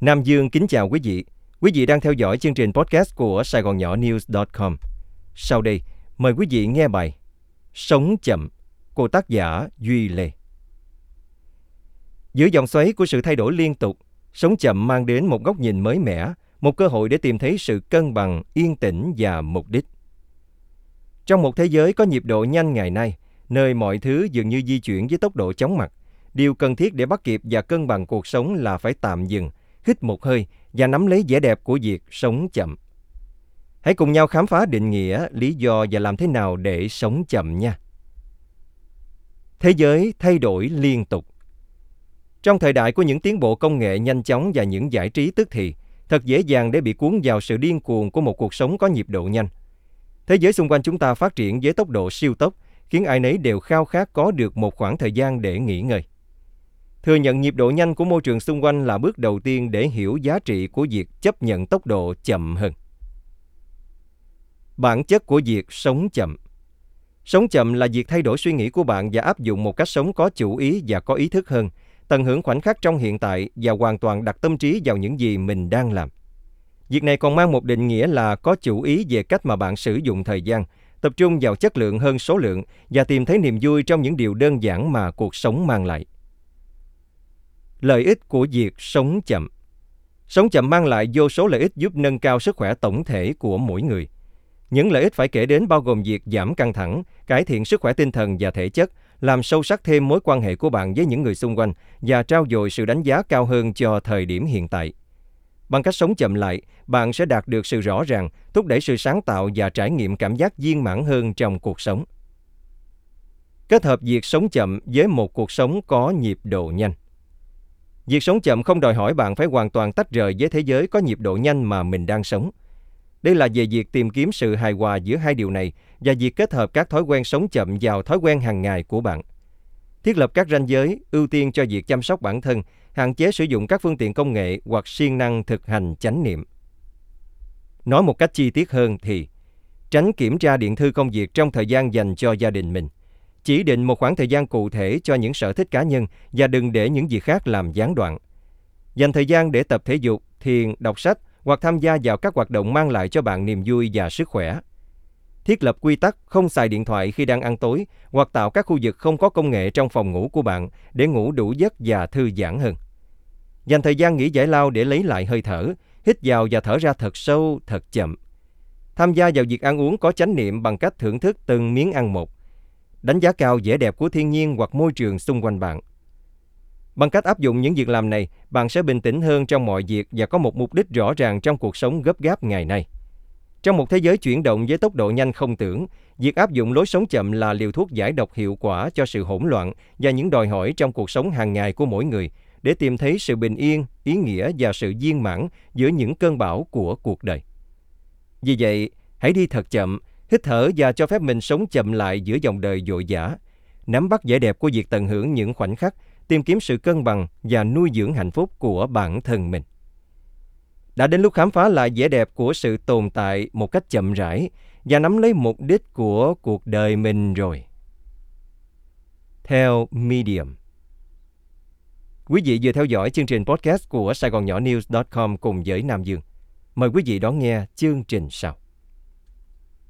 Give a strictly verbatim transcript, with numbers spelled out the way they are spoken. Nam Dương kính chào quý vị. Quý vị đang theo dõi chương trình podcast của Sài Gòn Nhỏ News chấm com. Sau đây, mời quý vị nghe bài Sống chậm của tác giả Duy Lê. Giữa dòng xoáy của sự thay đổi liên tục, sống chậm mang đến một góc nhìn mới mẻ, một cơ hội để tìm thấy sự cân bằng, yên tĩnh và mục đích. Trong một thế giới có nhịp độ nhanh ngày nay, nơi mọi thứ dường như di chuyển với tốc độ chóng mặt, điều cần thiết để bắt kịp và cân bằng cuộc sống là phải tạm dừng, hít một hơi và nắm lấy vẻ đẹp của việc sống chậm. Hãy cùng nhau khám phá định nghĩa, lý do và làm thế nào để sống chậm nha. Thế giới thay đổi liên tục. Trong thời đại của những tiến bộ công nghệ nhanh chóng và những giải trí tức thì, thật dễ dàng để bị cuốn vào sự điên cuồng của một cuộc sống có nhịp độ nhanh. Thế giới xung quanh chúng ta phát triển với tốc độ siêu tốc, khiến ai nấy đều khao khát có được một khoảng thời gian để nghỉ ngơi. Thừa nhận nhịp độ nhanh của môi trường xung quanh là bước đầu tiên để hiểu giá trị của việc chấp nhận tốc độ chậm hơn. Bản chất của việc sống chậm. Sống chậm là việc thay đổi suy nghĩ của bạn và áp dụng một cách sống có chủ ý và có ý thức hơn, tận hưởng khoảnh khắc trong hiện tại và hoàn toàn đặt tâm trí vào những gì mình đang làm. Việc này còn mang một định nghĩa là có chủ ý về cách mà bạn sử dụng thời gian, tập trung vào chất lượng hơn số lượng và tìm thấy niềm vui trong những điều đơn giản mà cuộc sống mang lại. Lợi ích của việc sống chậm. Sống chậm mang lại vô số lợi ích giúp nâng cao sức khỏe tổng thể của mỗi người. Những lợi ích phải kể đến bao gồm việc giảm căng thẳng, cải thiện sức khỏe tinh thần và thể chất, làm sâu sắc thêm mối quan hệ của bạn với những người xung quanh và trau dồi sự đánh giá cao hơn cho thời điểm hiện tại. Bằng cách sống chậm lại, bạn sẽ đạt được sự rõ ràng, thúc đẩy sự sáng tạo và trải nghiệm cảm giác viên mãn hơn trong cuộc sống. Kết hợp việc sống chậm với một cuộc sống có nhịp độ nhanh. Việc sống chậm không đòi hỏi bạn phải hoàn toàn tách rời với thế giới có nhịp độ nhanh mà mình đang sống. Đây là về việc tìm kiếm sự hài hòa giữa hai điều này và việc kết hợp các thói quen sống chậm vào thói quen hàng ngày của bạn. Thiết lập các ranh giới, ưu tiên cho việc chăm sóc bản thân, hạn chế sử dụng các phương tiện công nghệ hoặc siêng năng thực hành chánh niệm. Nói một cách chi tiết hơn thì tránh kiểm tra điện thư công việc trong thời gian dành cho gia đình mình. Chỉ định một khoảng thời gian cụ thể cho những sở thích cá nhân và đừng để những việc khác làm gián đoạn. Dành thời gian để tập thể dục, thiền, đọc sách hoặc tham gia vào các hoạt động mang lại cho bạn niềm vui và sức khỏe. Thiết lập quy tắc không xài điện thoại khi đang ăn tối hoặc tạo các khu vực không có công nghệ trong phòng ngủ của bạn để ngủ đủ giấc và thư giãn hơn. Dành thời gian nghỉ giải lao để lấy lại hơi thở, hít vào và thở ra thật sâu, thật chậm. Tham gia vào việc ăn uống có chánh niệm bằng cách thưởng thức từng miếng ăn một. Đánh giá cao vẻ đẹp của thiên nhiên hoặc môi trường xung quanh bạn. Bằng cách áp dụng những việc làm này, bạn sẽ bình tĩnh hơn trong mọi việc và có một mục đích rõ ràng trong cuộc sống gấp gáp ngày nay. Trong một thế giới chuyển động với tốc độ nhanh không tưởng, việc áp dụng lối sống chậm là liều thuốc giải độc hiệu quả cho sự hỗn loạn và những đòi hỏi trong cuộc sống hàng ngày của mỗi người để tìm thấy sự bình yên, ý nghĩa và sự viên mãn giữa những cơn bão của cuộc đời. Vì vậy, hãy đi thật chậm, hít thở và cho phép mình sống chậm lại giữa dòng đời vội vã, nắm bắt vẻ đẹp của việc tận hưởng những khoảnh khắc, tìm kiếm sự cân bằng và nuôi dưỡng hạnh phúc của bản thân mình. Đã đến lúc khám phá lại vẻ đẹp của sự tồn tại một cách chậm rãi và nắm lấy mục đích của cuộc đời mình rồi. Theo Medium. Quý vị vừa theo dõi chương trình podcast của Sài Gòn Nhỏ News chấm com cùng với Nam Dương. Mời quý vị đón nghe chương trình sau.